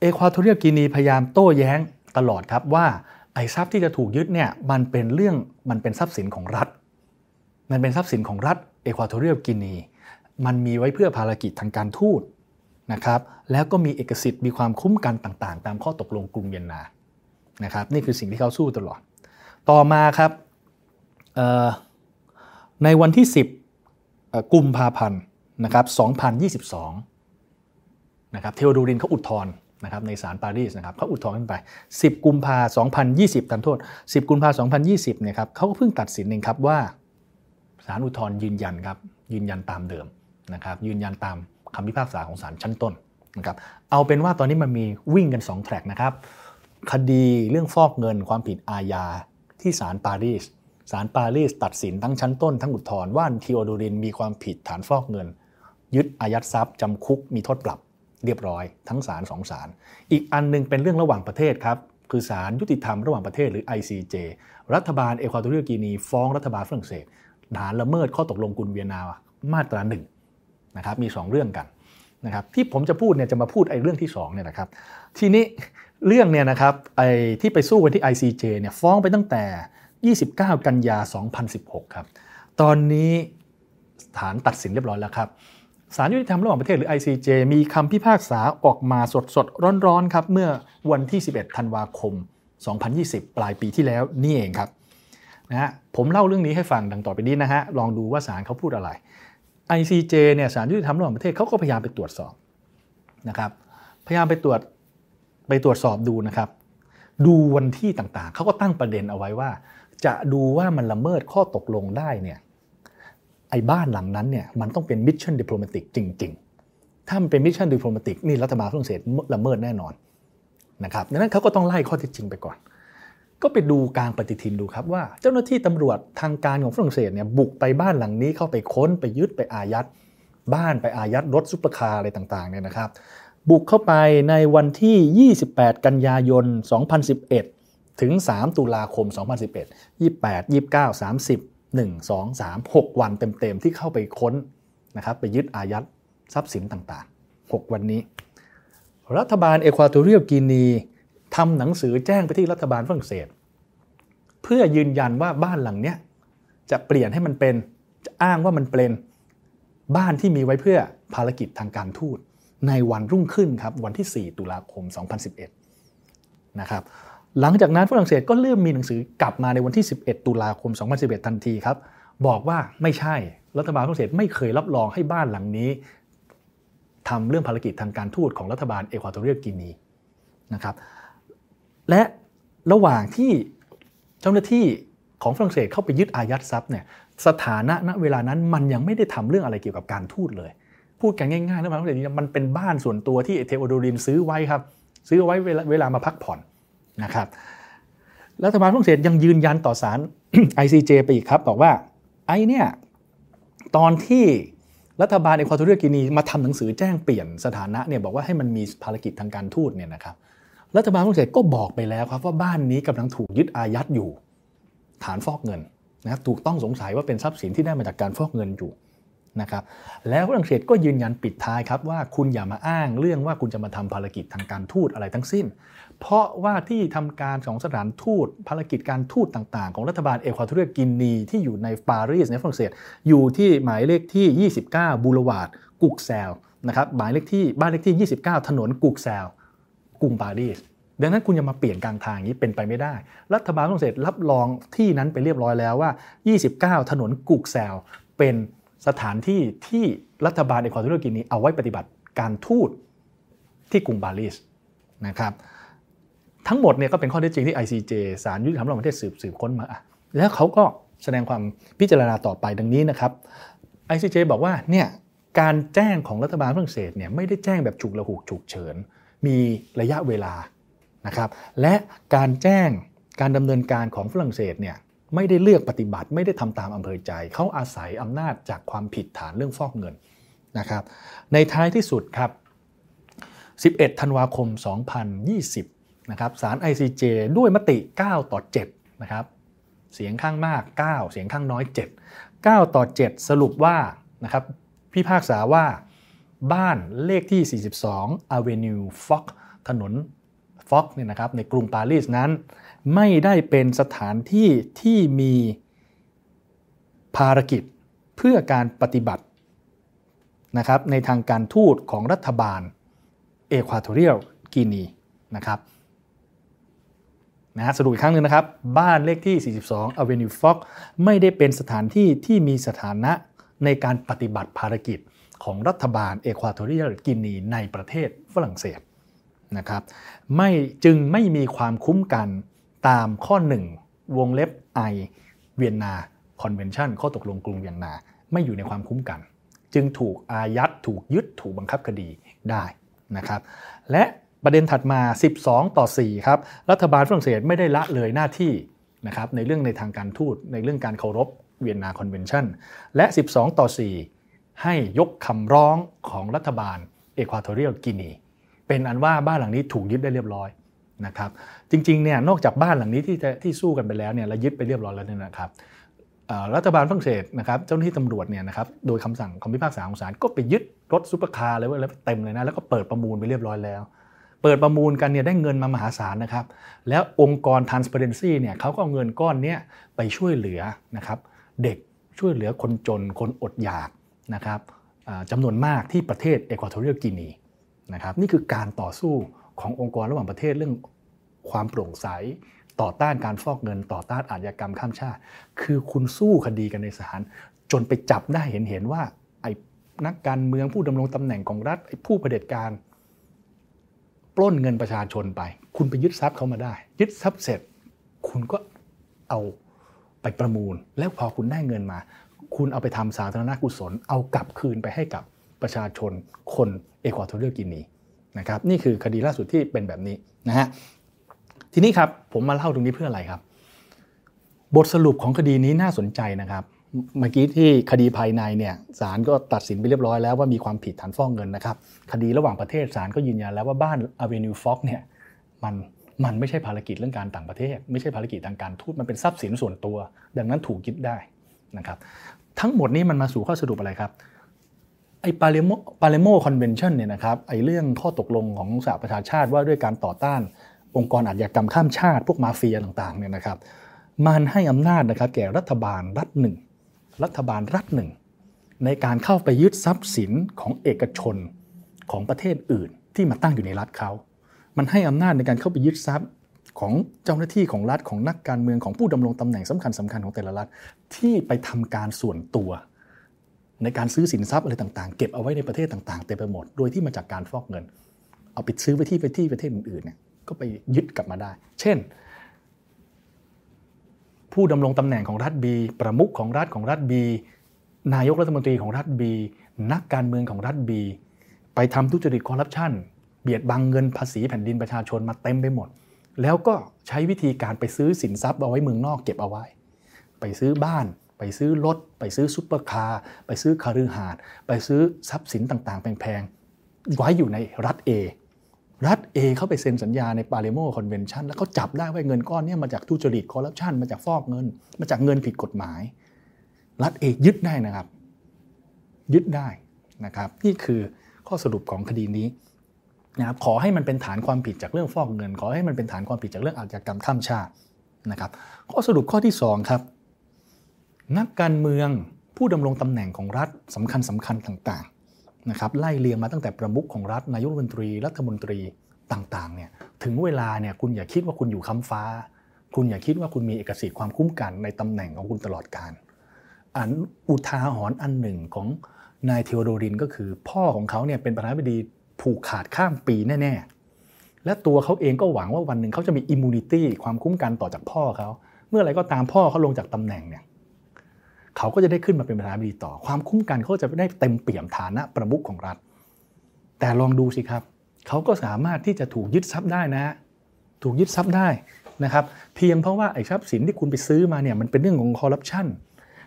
เอควาทอเรียลกินีพยายามโต้แย้งตลอดครับว่าไอ้ทรัพย์ที่จะถูกยึดเนี่ยมันเป็นเรื่องมันเป็นทรัพย์สินของรัฐมันเป็นทรัพย์สินของรัฐเอควาทอเรียลกินีมันมีไว้เพื่อภารกิจทางการทูตนะครับแล้วก็มีเอกสิทธิ์มีความคุ้มกันต่างๆตามข้อตกลงกรุงเวียนนานะครับนี่คือสิ่งที่เขาสู้ตลอดต่อมาครับในวันที่สิบกุมภาพันธ์นะครับสองพันยี่สิบสองนะครับเทโอโดรินเขาอุทธรณ์นะครับในศาลปารีสนะครับเขาอุทธรณ์ขึ้นไปสิบกุมภาพันธ์สองพันยี่สิบทันโทษสิบกุมภาพันธ์สองพันยี่สิบเนี่ยครับเขาก็เพิ่งตัดสินเองครับว่าศาลอุทธรณ์ยืนยันครับยืนยันตามเดิมนะครับยืนยันตามคำพิพากษาของศาลชั้นต้นนะครับเอาเป็นว่าตอนนี้มันมีวิ่งกันสองแทร็กนะครับคดีเรื่องฟอกเงินความผิดอาญาที่ศาลปารีสศาลปารีสตัดสินทั้งชั้นต้นทั้งอุทธรณ์ว่าทีโอโดรินมีความผิดฐานฟอกเงินยึดอายัดทรัพย์จำคุกมีโทษปรับเรียบร้อยทั้งศาลสองศาลอีกอันนึงเป็นเรื่องระหว่างประเทศครับคือศาลยุติธรรมระหว่างประเทศหรือ ไอ ซี เจ รัฐบาลเอควาทอเรียลกินีฟ้องรัฐบาลฝรั่งเศสฐานละเมิดข้อตกลงกรุงเวียนนามาตราหนึ่งนะครับมีสองเรื่องกันนะครับที่ผมจะพูดเนี่ยจะมาพูดไอ้เรื่องที่สองเนี่ยนะครับทีนี้เรื่องเนี่ยนะครับไอ้ที่ไปสู้กันที่ ไอ ซี เจ เนี่ยฟ้องไปตั้งแต่ยี่สิบเก้ากันยาสองพันสิบหกครับตอนนี้ศาลตัดสินเรียบร้อยแล้วครับศาลยุติธรรมระหว่างประเทศหรือ ไอ ซี เจ มีคำพิพากษาออกมาสดๆร้อนๆครับเมื่อวันที่สิบเอ็ดธันวาคมสองพันยี่สิบปลายปีที่แล้วนี่เองครับนะฮะผมเล่าเรื่องนี้ให้ฟังดังต่อไปนี้นะฮะลองดูว่าศาลเขาพูดอะไรไอ ซี เจ เนี่ยศาลยุติธรรมระหว่างประเทศเขาก็พยายามไปตรวจสอบนะครับพยายามไปตรวจไปตรวจสอบดูนะครับดูวันที่ต่างๆเขาก็ตั้งประเด็นเอาไว้ว่าจะดูว่ามันละเมิดข้อตกลงได้เนี่ยไอ้บ้านหลังนั้นเนี่ยมันต้องเป็นมิชชั่นดิปโลมาติกจริงๆถ้ามันเป็นมิชชั่นดิปโลมาติกนี่รัฐบาลฝรั่งเศสละเมิดแน่นอนนะครับดังนั้นเขาก็ต้องไล่ข้อเท็จจริงไปก่อนก็ไปดูกลางปฏิทินดูครับว่าเจ้าหน้าที่ตำรวจทางการของฝรั่งเศสเนี่ยบุกไปบ้านหลังนี้เข้าไปค้นไปยึดไปอายัดบ้านไปอายัดรถซุปเปอร์คาร์อะไรต่างๆเนี่ยนะครับบุกเข้าไปในวันที่ยี่สิบแปดกันยายนสองพันสิบเอ็ดถึงสามตุลาคมสองพันสิบเอ็ด ยี่สิบแปด ยี่สิบเก้า สามสิบ หนึ่ง สอง สาม หกวันเต็มๆที่เข้าไปค้นนะครับไปยึดอายัดทรัพย์สินต่างๆหกวันนี้รัฐบาลเอควาทอเรียลกินีทำหนังสือแจ้งไปที่รัฐบาลฝรั่งเศสเพื่อยืนยันว่าบ้านหลังเนี้ยจะเปลี่ยนให้มันเป็นจะอ้างว่ามันเป็นบ้านที่มีไว้เพื่อภารกิจทางการทูตในวันรุ่งขึ้นครับวันที่สี่ตุลาคมสองพันสิบเอ็ดนะครับหลังจากนั้นฝรั่งเศสก็เริ่มมีหนังสือกลับมาในวันที่สิบเอ็ดตุลาคมสองพันสิบเอ็ดทันทีครับบอกว่าไม่ใช่รัฐบาลฝรั่งเศสไม่เคยรับรองให้บ้านหลังนี้ทำเรื่องภารกิจทางการทูตของรัฐบาลเอควาทอเรียลกินีนะครับและระหว่างที่เจ้าหน้าที่ของฝรั่งเศสเข้าไปยึดอายัดทรัพย์เนี่ยสถานะณเวลานั้นมันยังไม่ได้ทำเรื่องอะไรเกี่ยวกับการทูตเลยพูดกันง่ายๆนะมันมันเป็นบ้านส่วนตัวที่เทโอโดรินซื้อไว้ครับซื้อไว้เวลาเวลามาพักผ่อนนะครับรัฐบาลฝรั่งเศสยังยืนยันต่อศาล ไอ ซี เจ ไปอีกครับบอกว่าไอ้เนี่ยตอนที่รัฐบาลเอควาทอเรียลกินีมาทำหนังสือแจ้งเปลี่ยนสถานะเนี่ยบอกว่าให้มันมีภารกิจทางการทูตเนี่ยนะครับรัฐบาลฝรั่งเศสก็บอกไปแล้วครับว่าบ้านนี้กำลังถูกยึดอายัดอยู่ฐานฟอกเงินนะถูกต้องสงสัยว่าเป็นทรัพย์สินที่ได้มาจากการฟอกเงินอยู่นะครับแล้วฝรั่งเศสก็ยืนยันปิดท้ายครับว่าคุณอย่ามาอ้างเรื่องว่าคุณจะมาทำภารกิจทางการทูตอะไรทั้งสิ้นเพราะว่าที่ทำการของสถานทูตภารกิจการทูตต่างๆของรัฐบาลเอควาทอเรียลกินีที่อยู่ในปารีสในฝรั่งเศสอยู่ที่หมายเลขที่ยี่สิบเก้าบูลวาร์ดกุกแซลนะครับหมายเลขที่บ้านเลขที่ยี่สิบเก้าถนนกุกแซลกรุงปารีสดังนั้นคุณจะมาเปลี่ยนกลางทางนี้เป็นไปไม่ได้รัฐบาลฝรั่งเศสรับรองที่นั้นไปเรียบร้อยแล้วว่ายี่สิบเก้าถนนกุกแซลเป็นสถานที่ที่รัฐบาลเอควาทอเรียลกินีเอาไว้ปฏิบัติการทูตที่กรุงปารีสนะครับทั้งหมดเนี่ยก็เป็นข้อเท็จจริงที่ ไอ ซี เจ ศาลยุติธรรมระหว่างประเทศสืบสืบค้นมาแล้วเขาก็แสดงความพิจารณาต่อไปดังนี้นะครับ ไอ ซี เจ บอกว่าเนี่ยการแจ้งของรัฐบาลฝรั่งเศสเนี่ยไม่ได้แจ้งแบบฉุกละหุกฉุกเฉินมีระยะเวลานะครับและการแจ้งการดำเนินการของฝรั่งเศสเนี่ยไม่ได้เลือกปฏิบัติไม่ได้ทำตามอำเภอใจเขาอาศัยอำนาจจากความผิดฐานเรื่องฟอกเงินนะครับในท้ายที่สุดครับสิบเอ็ดธันวาคมสองพันยี่สิบนะครับศาล ไอ ซี เจ ด้วยมติเก้าต่อเจ็ดนะครับ เสียงข้างมากเก้าเสียงข้างน้อยเจ็ด เก้าต่อเจ็ดสรุปว่านะครับพิพากษาว่าบ้านเลขที่สี่สิบสอง Avenue Foch ถนน Foch เนี่ยนะครับในกรุงปารีสนั้นไม่ได้เป็นสถานที่ที่มีภารกิจเพื่อการปฏิบัตินะครับในทางการทูตของรัฐบาล Equatorial Guinea นะครับนะสรุปอีกครั้งหนึ่งนะครับบ้านเลขที่สี่สิบสอง Avenue Foch ไม่ได้เป็นสถานที่ที่มีสถานะในการปฏิบัติภารกิจของรัฐบาลเอควาทอเรียลกินีในประเทศฝรั่งเศสนะครับไม่จึงไม่มีความคุ้มกันตามข้อหนึ่งวงเล็บ I เวียนนาคอนเวนชั่นข้อตกลงกรุงเวียนนาไม่อยู่ในความคุ้มกันจึงถูกอายัดถูกยึดถูกบังคับคดีได้นะครับและประเด็นถัดมาสิบสองต่อสี่ครับรัฐบาลฝรั่งเศสไม่ได้ละเลยหน้าที่นะครับในเรื่องในทางการทูตในเรื่องการเคารพเวียนนาคอนเวนชั่นและสิบสองต่อสี่ให้ยกคำร้องของรัฐบาลเอควาทอเรียลกินีเป็นอันว่าบ้านหลังนี้ถูกยึดได้เรียบร้อยนะครับจริงๆเนี่ยนอกจากบ้านหลังนี้ที่ที่สู้กันไปแล้วเนี่ยและยึดไปเรียบร้อยแล้วเนี่ยนะครับรัฐบาลฝรั่งเศสนะครับเจ้าหน้าที่ตำรวจเนี่ยนะครับโดยคำสั่งคำพิพากษาของศาลก็ไปยึดรถซุปเปอร์คาร์เลยว่าแล้วเต็มเลยนะแล้วก็เปิดประมูลไปเรียบร้อยแล้วเปิดประมูลกันเนี่ยได้เงินมามหาศาลนะครับแล้วองค์กร Transparency เนี่ยเขาก็เอาเงินก้อนนี้ไปช่วยเหลือนะครับเด็กช่วยเหลือคนจนคนอดอยากนะครับจำนวนมากที่ประเทศเอควาทอเรียลกินีนะครับนี่คือการต่อสู้ขององค์กรระหว่างประเทศเรื่องความโปร่งใสต่อต้านการฟอกเงินต่อต้านอาชญากรรมข้ามชาติคือคุณสู้คดีกันในศาลจนไปจับได้เห็นเห็นว่าไอ้นักการเมืองผู้ดำรงตำแหน่งของรัฐไอ้ผู้เผด็จการปล้นเงินประชาชนไปคุณไปยึดทรัพย์เขามาได้ยึดทรัพย์เสร็จคุณก็เอาไปประมูลแล้วพอคุณได้เงินมาคุณเอาไปทำสาธารณกุศลเอากลับคืนไปให้กับประชาชนคนเอควาทอเรียลกินีนะครับนี่คือคดีล่าสุดที่เป็นแบบนี้นะฮะทีนี้ครับผมมาเล่าตรงนี้เพื่ออะไรครับบทสรุปของคดีนี้น่าสนใจนะครับเมื่อกี้ที่คดีภายในเนี่ยศาลก็ตัดสินไปเรียบร้อยแล้วว่ามีความผิดฐานฟอกเงินนะครับคดีระหว่างประเทศศาลก็ยืนยันแล้วว่าบ้าน Avenue Foch เนี่ยมันมันไม่ใช่ภารกิจเรื่องการต่างประเทศไม่ใช่ภารกิจทางการทูตมันเป็นทรัพย์สินส่วนตัวดังนั้นถูกยึดได้นะครับทั้งหมดนี้มันมาสู่ข้อสรุปอะไรครับไอ้ปาเลโมปาเลโมคอนเวนชั่นเนี่ยนะครับไอ้เรื่องข้อตกลงของสหประชาชาติว่าด้วยการต่อต้านองค์กรอาชญากรรมข้ามชาติพวกมาเฟียต่างๆเนี่ยนะครับมันให้อำนาจนะครับแก่รัฐบาลรัฐหนึ่งรัฐบาลรัฐหนึ่งในการเข้าไปยึดทรัพย์สินของเอกชนของประเทศอื่นที่มาตั้งอยู่ในรัฐเขามันให้อำนาจในการเข้าไปยึดทรัพย์ของเจ้าหน้าที่ของรัฐของนักการเมืองของผู้ดำรงตำแหน่งสำคัญสำคัญของแต่ละรัฐที่ไปทำการส่วนตัวในการซื้อสินทรัพย์อะไรต่างๆเก็บเอาไว้ในประเทศต่างๆเต็มไปหมดโดยที่มาจากการฟอกเงินเอาไปซื้อไปที่ไปที่ประเทศอื่นๆเนี่ยก็ไปยึดกลับมาได้เช่นผู้ดำรงตำแหน่งของรัฐ B ประมุขของรัฐของรัฐ B นายกรัฐมนตรีของรัฐ B นักการเมืองของรัฐ B ไปทำทุจริตคอร์รัปชันเบียดบังเงินภาษีแผ่นดินประชาชนมาเต็มไปหมดแล้วก็ใช้วิธีการไปซื้อสินทรัพย์เอาไว้เมืองนอกเก็บเอาไว้ไปซื้อบ้านไปซื้อรถไปซื้อซุปเปอร์คาร์ไปซื้อคฤหาสน์ไปซื้อทรัพย์สินต่างๆแพงๆไว้อยู่ในรัฐ A รัฐ A เขาไปเซ็นสัญญาในปาเลโมคอนเวนชั่นแล้วเขาจับได้ว่าเงินก้อนนี้มาจากทุจริตคอร์รัปชันมาจากฟอกเงินมาจากเงินผิดกฎหมายรัฐ A ยึดได้นะครับยึดได้นะครับนี่คือข้อสรุปของคดีนี้นะครับขอให้มันเป็นฐานความผิดจากเรื่องฟอกเงินขอให้มันเป็นฐานความผิดจากเรื่องอาชญากรรมข้ามชาตินะครับข้อสรุปข้อที่สองครับนักการเมืองผู้ดำรงตำแหน่งของรัฐสำคัญสำคัญต่างๆนะครับไล่เรียงมาตั้งแต่ประมุขของรัฐนายกรัฐมนตรีรัฐมนตรีต่างๆเนี่ยถึงเวลาเนี่ยคุณอย่าคิดว่าคุณอยู่ค้ำฟ้าคุณอย่าคิดว่าคุณมีเอกสิทธิ์ความคุ้มกันในตำแหน่งของคุณตลอดกาลอันอุทาหรณ์อันหนึ่งของนายเทโอโดรินก็คือพ่อของเขาเนี่ยเป็นประธานาธิบดีผูกขาดข้ามปีแน่ๆและตัวเขาเองก็หวังว่าวันหนึ่งเขาจะมีอิมมูนิตี้ความคุ้มกันต่อจากพ่อเขาเมื่อไรก็ตามพ่อเขาลงจากตำแหน่งเนี่ยเขาก็จะได้ขึ้นมาเป็นประธานาธิบดีต่อความคุ้มกันเขาจะได้เต็มเปี่ยมฐานะประมุขของรัฐแต่ลองดูสิครับเขาก็สามารถที่จะถูกยึดทรัพย์ได้นะถูกยึดทรัพย์ได้นะครับเพียงเพราะว่าไอ้ทรัพย์สินที่คุณไปซื้อมาเนี่ยมันเป็นเรื่องของคอร์รัปชัน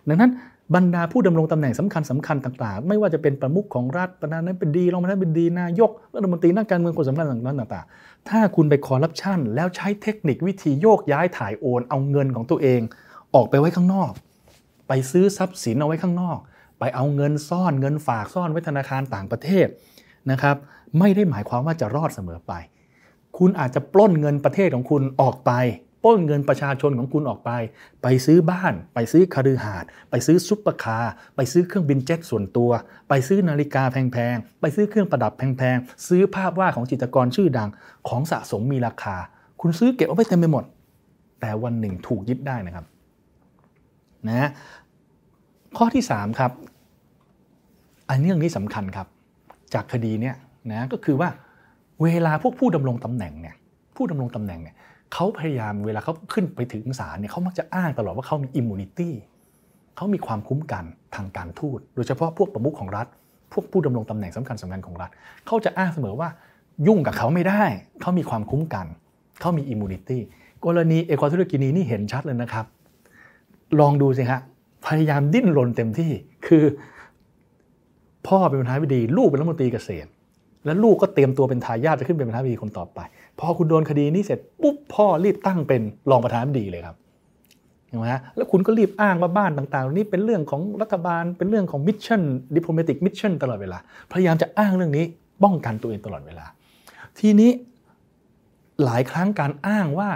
ดังนั้นบรรดาผู้ดำรงตำแหน่งสำคัญสำคัญต่างๆไม่ว่าจะเป็นประมุขของรัฐประธานาธิบดีรองประธานาธิบดีนายกรัฐมนตรีนักการเมืองคนสำคัญต่างๆถ้าคุณไปคอร์รัปชันแล้วใช้เทคนิควิธีโยกย้ายถ่ายโอนเอาเงินของตัวเองอ ออกไปไว้ข้างนอกไปซื้อทรัพย์สินเอาไว้ข้างนอกไปเอาเงินซ่อนเงินฝากซ่อนไว้ธนาคารต่างประเทศนะครับไม่ได้หมายความว่าจะรอดเสมอไปคุณอาจจะปล้นเงินประเทศของคุณออกไปปล้นเงินประชาชนของคุณออกไปไปซื้อบ้านไปซื้อคฤหาสน์ไปซื้อซุปเปอร์คาร์ไปซื้อเครื่องบินเจ็ตส่วนตัวไปซื้อนาฬิกาแพงๆไปซื้อเครื่องประดับแพงๆซื้อภาพวาดของจิตรกรชื่อดังของสะสมมีราคาคุณซื้อเก็บเอาไว้เต็มไปหมดแต่วันหนึ่งถูกยึดได้นะครับนะข้อที่สามครับอันนี้เรื่องนี้สำคัญครับจากคดีเนี้ยนะก็คือว่าเวลาพวกผู้ดำรงตำแหน่งเนี่ยผู้ดำรงตำแหน่งเนี่ยเขาพยายามเวลาเขาขึ้นไปถึงศาลเนี่ยเขามักจะอ้างตลอดว่าเขามีอิมมูนิตี้เขามีความคุ้มกันทางการทูตโดยเฉพาะพวกประมุขของรัฐพวกผู้ดำรงตำแหน่งสำคัญสำคัญของรัฐเขาจะอ้างเสมอว่ายุ่งกับเขาไม่ได้เขามีความคุ้มกันเขามีอิมมูนิตี้กรณีเอควาทอเรียลกินีนี่เห็นชัดเลยนะครับลองดูสิฮะพยายามดิ้นรนเต็มที่คือพ่อเป็นประธานาธิบดีลูกเป็นรัฐมนตรีเกษตรและลูกก็เตรียมตัวเป็นทายาทจะขึ้นเป็นประธานาธิบดีคนต่อไปพอคุณโดนคดีนี้เสร็จปุ๊บพ่อรีบตั้งเป็นรองประธานาธิบดีเลยครับเห็นไหมฮะแล้วคุณก็รีบอ้างว่าบ้านต่างๆนี้เป็นเรื่องของรัฐบาลเป็นเรื่องของมิชชั่นดิปโลมาติกมิชชั่นตลอดเวลาพยายามจะอ้างเรื่องนี้ป้องกันตัวเองตลอดเวลาทีนี้หลายครั้งการอ้างว่า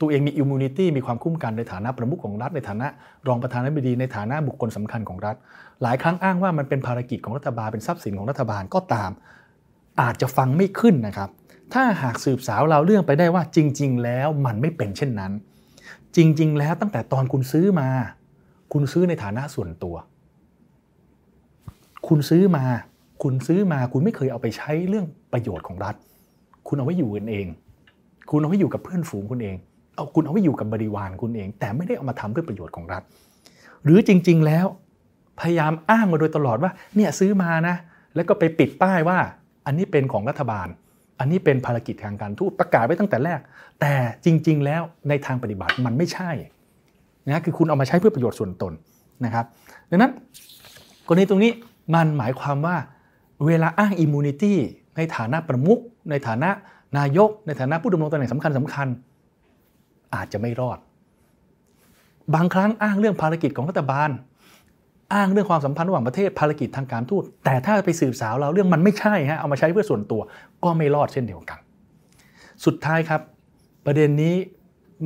ตัวเองมีอิมมูนิตี้มีความคุ้มกันในฐานะประมุขของรัฐในฐานะรองประธานาธิบดีในฐานะบุคคลสำคัญของรัฐหลายครั้งอ้างว่ามันเป็นภารกิจของรัฐบาลเป็นทรัพย์สินของรัฐบาลก็ตามอาจจะฟังไม่ขึ้นนะครับถ้าหากสืบสาวเราเรื่องไปได้ว่าจริงๆแล้วมันไม่เป็นเช่นนั้นจริงๆแล้วตั้งแต่ตอนคุณซื้อมาคุณซื้อในฐานะส่วนตัวคุณซื้อมาคุณซื้อมาคุณไม่เคยเอาไปใช้เรื่องประโยชน์ของรัฐคุณเอาไว้อยู่กันเองคุณเอาไว้อยู่กับเพื่อนฝูงคุณเองเอาคุณเอาไว้อยู่กับบริวารคุณเองแต่ไม่ได้เอามาทำเพื่อประโยชน์ของรัฐหรือจริงๆแล้วพยายามอ้างมาโดยตลอดว่าเนี่ยซื้อมานะแล้วก็ไปปิดป้ายว่าอันนี้เป็นของรัฐบาลอันนี้เป็นภารกิจทางการทูตประกาศไว้ตั้งแต่แรกแต่จริงๆแล้วในทางปฏิบัติมันไม่ใช่นะคือคุณเอามาใช้เพื่อประโยชน์ส่วนตนนะครับดังนั้นกรณีตรงนี้มันหมายความว่าเวลาอ้างอิมมูนิตี้ในฐานะประมุขในฐานะนายกในฐานะผู้ดำรงตำแหน่งสำคัญสำคัญอาจจะไม่รอดบางครั้งอ้างเรื่องภารกิจของรัฐบาลอ้างเรื่องความสัมพันธ์ระหว่างประเทศภารกิจทางการทูตแต่ถ้าไปสืบสาวเราเรื่องมันไม่ใช่ฮะเอามาใช้เพื่อส่วนตัวก็ไม่รอดเช่นเดียวกันสุดท้ายครับประเด็นนี้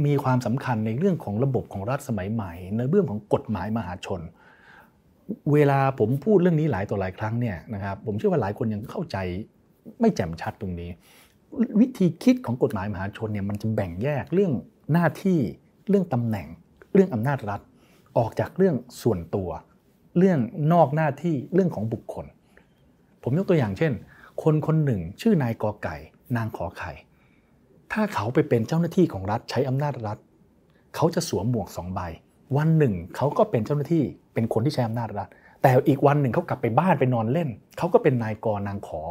มีความสำคัญในเรื่องของระบบของรัฐสมัยใหม่ในเรื่องของกฎหมายมหาชนเวลาผมพูดเรื่องนี้หลายต่อหลายครั้งเนี่ยนะครับผมเชื่อว่าหลายคนยังเข้าใจไม่แจ่มชัดตรงนี้วิธีคิดของกฎหมายมหาชนเนี่ยมันจะแบ่งแยกเรื่องหน้าที่เรื่องตำแหน่งเรื่องอำนาจรัฐออกจากเรื่องส่วนตัวเรื่องนอกหน้าที่เรื่องของบุคคลผมยกตัวอย่างเช่นคนคนหนึ่งชื่อนายกอไก่นางขอไข่ถ้าเขาไปเป็นเจ้าหน้าที่ของรัฐใช้อำนาจรัฐเขาจะสวมหมวกสองใบวันหนึ่งเขาก็เป็นเจ้าหน้าที่เป็นคนที่ใช้อำนาจรัฐแต่อีกวันหนึ่งเขากลับไปบ้านไปนอนเล่นเขาก็เป็นนายกอนางขอ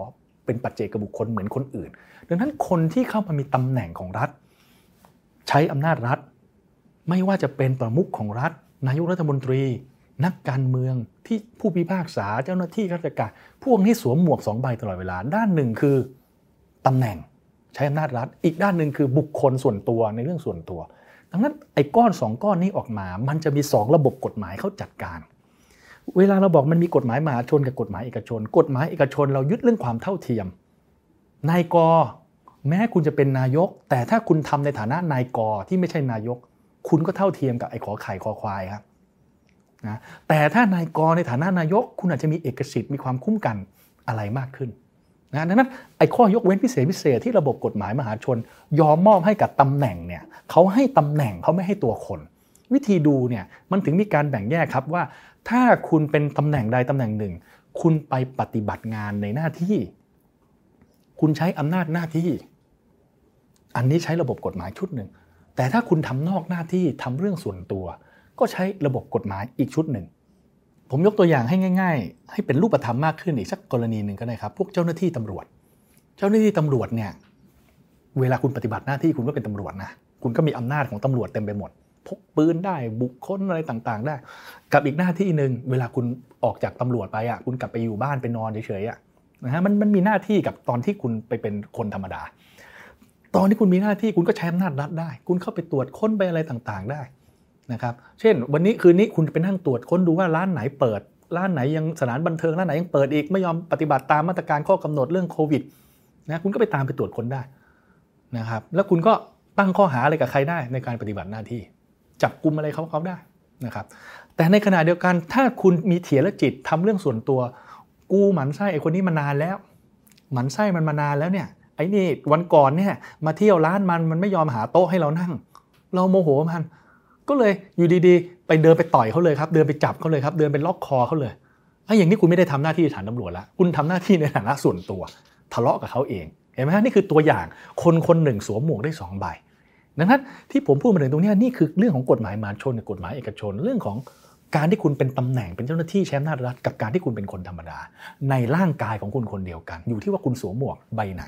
เป็นปัจเจกบุคคลเหมือนคนอื่นดังนั้นคนที่เข้ามามีตำแหน่งของรัฐใช้อำนาจรัฐไม่ว่าจะเป็นประมุขของรัฐนายกรัฐมนตรีนักการเมืองที่ผู้พิพากษาเจ้าหน้าที่ราชการพวกนี้สวมหมวกสองใบตลอดเวลาด้านหนึ่งคือตำแหน่งใช้อำนาจรัฐอีกด้านหนึ่งคือบุคคลส่วนตัวในเรื่องส่วนตัวดังนั้นไอ้ก้อนสองก้อนนี้ออกมามันจะมีสองระบบกฎหมายเข้าจัดการเวลาเราบอกมันมีกฎหมายมหาชนกับกฎหมายเอกชนกฎหมายเอกชนเรายึดเรื่องความเท่าเทียมนายกแม้คุณจะเป็นนายกแต่ถ้าคุณทำในฐานะนายกที่ไม่ใช่นายกคุณก็เท่าเทียมกับไอ้ขอไข่คอควายครับนะแต่ถ้านายกในฐานะนายกคุณอาจจะมีเอกสิทธิ์มีความคุ้มกันอะไรมากขึ้นนะดังนั้นไอ้ข้อยกเว้นพิเศษพิเศษที่ระบบกฎหมายมหาชนยอมมอบให้กับตำแหน่งเนี่ยเขาให้ตำแหน่งเขาไม่ให้ตัวคนวิธีดูเนี่ยมันถึงมีการแบ่งแยกครับว่าถ้าคุณเป็นตำแหน่งใดตำแหน่งหนึ่งคุณไปปฏิบัติงานในหน้าที่คุณใช้อำนาจหน้าที่อันนี้ใช้ระบบกฎหมายชุดหนึ่งแต่ถ้าคุณทำนอกหน้าที่ทำเรื่องส่วนตัวก็ใช้ระบบกฎหมายอีกชุดหนึ่งผมยกตัวอย่างให้ง่ายๆให้เป็นรูปธรรมมากขึ้นอีกสักกรณีหนึ่งก็ได้ครับพวกเจ้าหน้าที่ตำรวจเจ้าหน้าที่ตำรวจเนี่ยเวลาคุณปฏิบัติหน้าที่คุณก็เป็นตำรวจนะคุณก็มีอำนาจของตำรวจเต็มไปหมดพกปืนได้บุกค้นอะไรต่างๆได้กับอีกหน้าที่หนึ่งเวลาคุณออกจากตำรวจไปอ่ะคุณกลับไปอยู่บ้านไปนอนเฉยๆอ่ะนะฮะมันมันมีหน้าที่กับตอนที่คุณไปเป็นคนธรรมดาตอนที่คุณมีหน้าที่คุณก็ใช้อำนาจรัฐได้คุณเข้าไปตรวจค้นไปอะไรต่างๆได้ นะครับเช่นวันนี้คืนนี้คุณไปนั่งตรวจค้นดูว่าร้านไหนเปิดร้านไหนยังสถานบันเทิงร้านไหนยังเปิดอีกไม่ยอมปฏิบัติตามมาตรการข้อกำหนดเรื่องโควิดนะคุณก็ไปตามไปตรวจค้นได้นะครับแล้วคุณก็ตั้งข้อหาอะไรกับใครได้ในการปฏิบัติหน้าที่จับกุมอะไรเขาเขาได้นะครับแต่ในขณะเดียวกันถ้าคุณมีเถียรจิตทำเรื่องส่วนตัวกูหมันไส้ไอ้คนนี้มานานแล้วหมันไส้มันมานานแล้วเนี่ยไอ้นี่วันก่อนเนี่ยมาเที่ยวร้านมันมันไม่ยอมหาโต๊ะให้เรานั่งเราโมโหมันก็เลยอยู่ดีๆไปเดินไปต่อยเขาเลยครับเดินไปจับเขาเลยครับเดินไปล็อกคอเขาเลยไอ้อย่างนี้คุณไม่ได้ทำหน้าที่ในฐานะตำรวจละคุณทำหน้าที่ในฐานะส่วนตัวทะเลาะกับเขาเองเห็นไหมฮะนี่คือตัวอย่างคนคนหนึ่งสวมหมวกได้สองใบดังนั้นที่ผมพูดมาถึงตรงนี้นี่คือเรื่องของกฎหมายมหาชนกับกฎหมายเอกชนเรื่องของการที่คุณเป็นตำแหน่งเป็นเจ้าหน้าที่แชมป์นาฏรัฐกับการที่คุณเป็นคนธรรมดาในร่างกายของคุณคนเดียวกันอยู่ที่ว่าคุณสวมหมวกใบไหน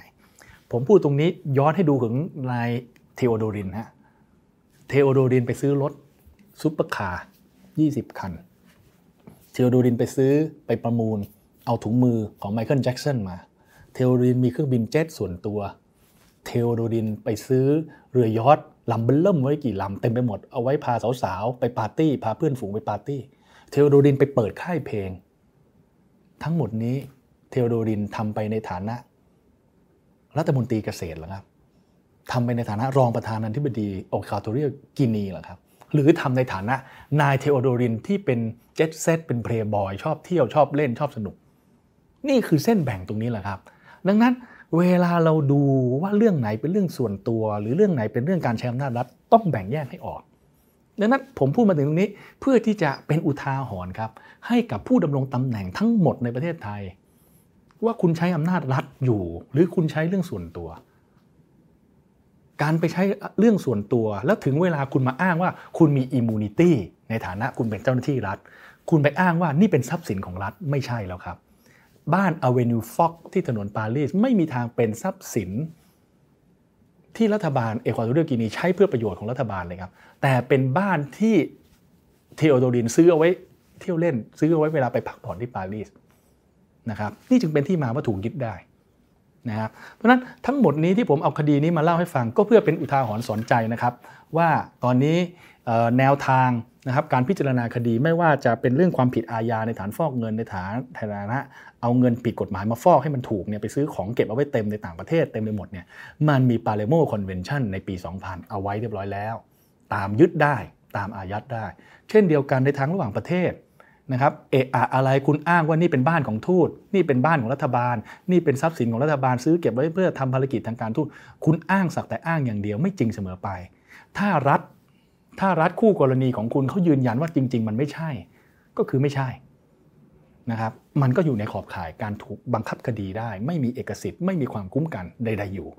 ผมพูดตรงนี้ย้อนให้ดูถึงนายเทโอโดรินฮะเทโอโดรินไปซื้อรถซุปเปอร์คาร์ยี่สิบคันเทโอโดรินไปซื้อไปประมูลเอาถุงมือของไมเคิลแจ็คสันมาเทโอโดรินมีเครื่องบินเจ็ตส่วนตัวเทโอโดรินไปซื้อเรือยอทลำเบิ่มไว้กี่ลำเต็มไปหมดเอาไว้พาสาวๆไปปาร์ตี้พาเพื่อนฝูงไปปาร์ตี้เทโอโดรินไปเปิดค่ายเพลงทั้งหมดนี้เทโอโดรินทำไปในฐานะรัฐมนตรีเกษตรเหรอครับทำไปในฐานะรองประธานาธิบดีEquatorial Guineaเหรอครับหรือทำในฐานะนายเทโอโดรินที่เป็นเจ็ตเซตเป็นเพลย์บอยชอบเที่ยวชอบเล่นชอบสนุกนี่คือเส้นแบ่งตรงนี้แหละครับดังนั้นเวลาเราดูว่าเรื่องไหนเป็นเรื่องส่วนตัวหรือเรื่องไหนเป็นเรื่องการใช้อำนาจรัฐต้องแบ่งแยกให้ออกดังนั้นผมพูดมาถึงตรงนี้เพื่อที่จะเป็นอุทาหรณ์ครับให้กับผู้ดำรงตำแหน่งทั้งหมดในประเทศไทยว่าคุณใช้อำนาจรัฐอยู่หรือคุณใช้เรื่องส่วนตัวการไปใช้เรื่องส่วนตัวแล้วถึงเวลาคุณมาอ้างว่าคุณมีอิมมูนิตี้ในฐานะคุณเป็นเจ้าหน้าที่รัฐคุณไปอ้างว่านี่เป็นทรัพย์สินของรัฐไม่ใช่แล้วครับบ้านอเวนิวฟ็อกที่ถนนปารีสไม่มีทางเป็นทรัพย์สินที่รัฐบาลเอควาดอเรียลกินีใช้เพื่อประโยชน์ของรัฐบาลเลยครับแต่เป็นบ้านที่เทโอโดรินซื้อเอาไว้เที่ยวเล่นซื้อเอาไว้เวลาไปพักผ่อนที่ปารีสนะครับนี่จึงเป็นที่มาว่าถูกยึดได้นะครับเพราะฉะนั้นทั้งหมดนี้ที่ผมเอาคดีนี้มาเล่าให้ฟังก็เพื่อเป็นอุทาหรณ์สอนใจนะครับว่าตอนนี้แนวทางนะครับการพิจารณาคดีไม่ว่าจะเป็นเรื่องความผิดอาญาในฐานฟอกเงินในฐานฐานะเอาเงินผิดกฎหมายมาฟอกให้มันถูกเนี่ยไปซื้อของเก็บเอาไว้เต็มในต่างประเทศเต็มไปหมดเนี่ยมันมีปาเลโมคอนเวนชั่นในปีสองพันเอาไว้เรียบร้อยแล้วตามยึดได้ตามอายัดได้เช่นเดียวกันในทางระหว่างประเทศนะครับเอะอะอะไรคุณอ้างว่านี่เป็นบ้านของทูตนี่เป็นบ้านของรัฐบาลนี่เป็นทรัพย์สินของรัฐบาลซื้อเก็บไว้เพื่อทำภารกิจทางการทูตคุณอ้างสักแต่อ้างอย่างเดียวไม่จริงเสมอไปถ้ารัฐถ้ารัฐคู่กรณีของคุณเขายืนยันว่าจริงๆมันไม่ใช่ก็คือไม่ใช่นะครับมันก็อยู่ในขอบข่ายการถูกบังคับคดีได้ไม่มีเอกสิทธิ์ไม่มีความคุ้มกันใดๆอยู่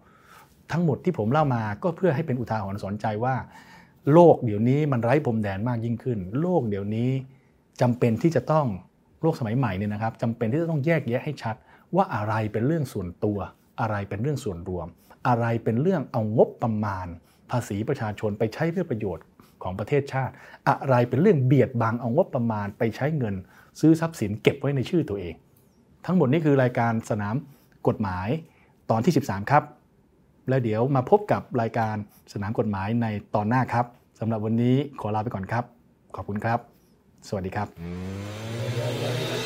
ทั้งหมดที่ผมเล่ามาก็เพื่อให้เป็นอุทาหรณ์สอนใจว่าโลกเดี๋ยวนี้มันไร้พรมแดนมากยิ่งขึ้นโลกเดี๋ยวนี้จำเป็นที่จะต้องโลกสมัยใหม่เนี่ยนะครับจำเป็นที่จะต้องแยกแยะให้ชัดว่าอะไรเป็นเรื่องส่วนตัวอะไรเป็นเรื่องส่วนรวมอะไรเป็นเรื่องเอางบประมาณภาษีประชาชนไปใช้เพื่อประโยชน์ของประเทศชาติอะไรเป็นเรื่องเบียดบังเอางบประมาณไปใช้เงินซื้อทรัพย์สินเก็บไว้ในชื่อตัวเองทั้งหมดนี้คือรายการสนามกฎหมายตอนที่สิบสามครับแล้วเดี๋ยวมาพบกับรายการสนามกฎหมายในตอนหน้าครับสำหรับวันนี้ขอลาไปก่อนครับขอบคุณครับสวัสดีครับ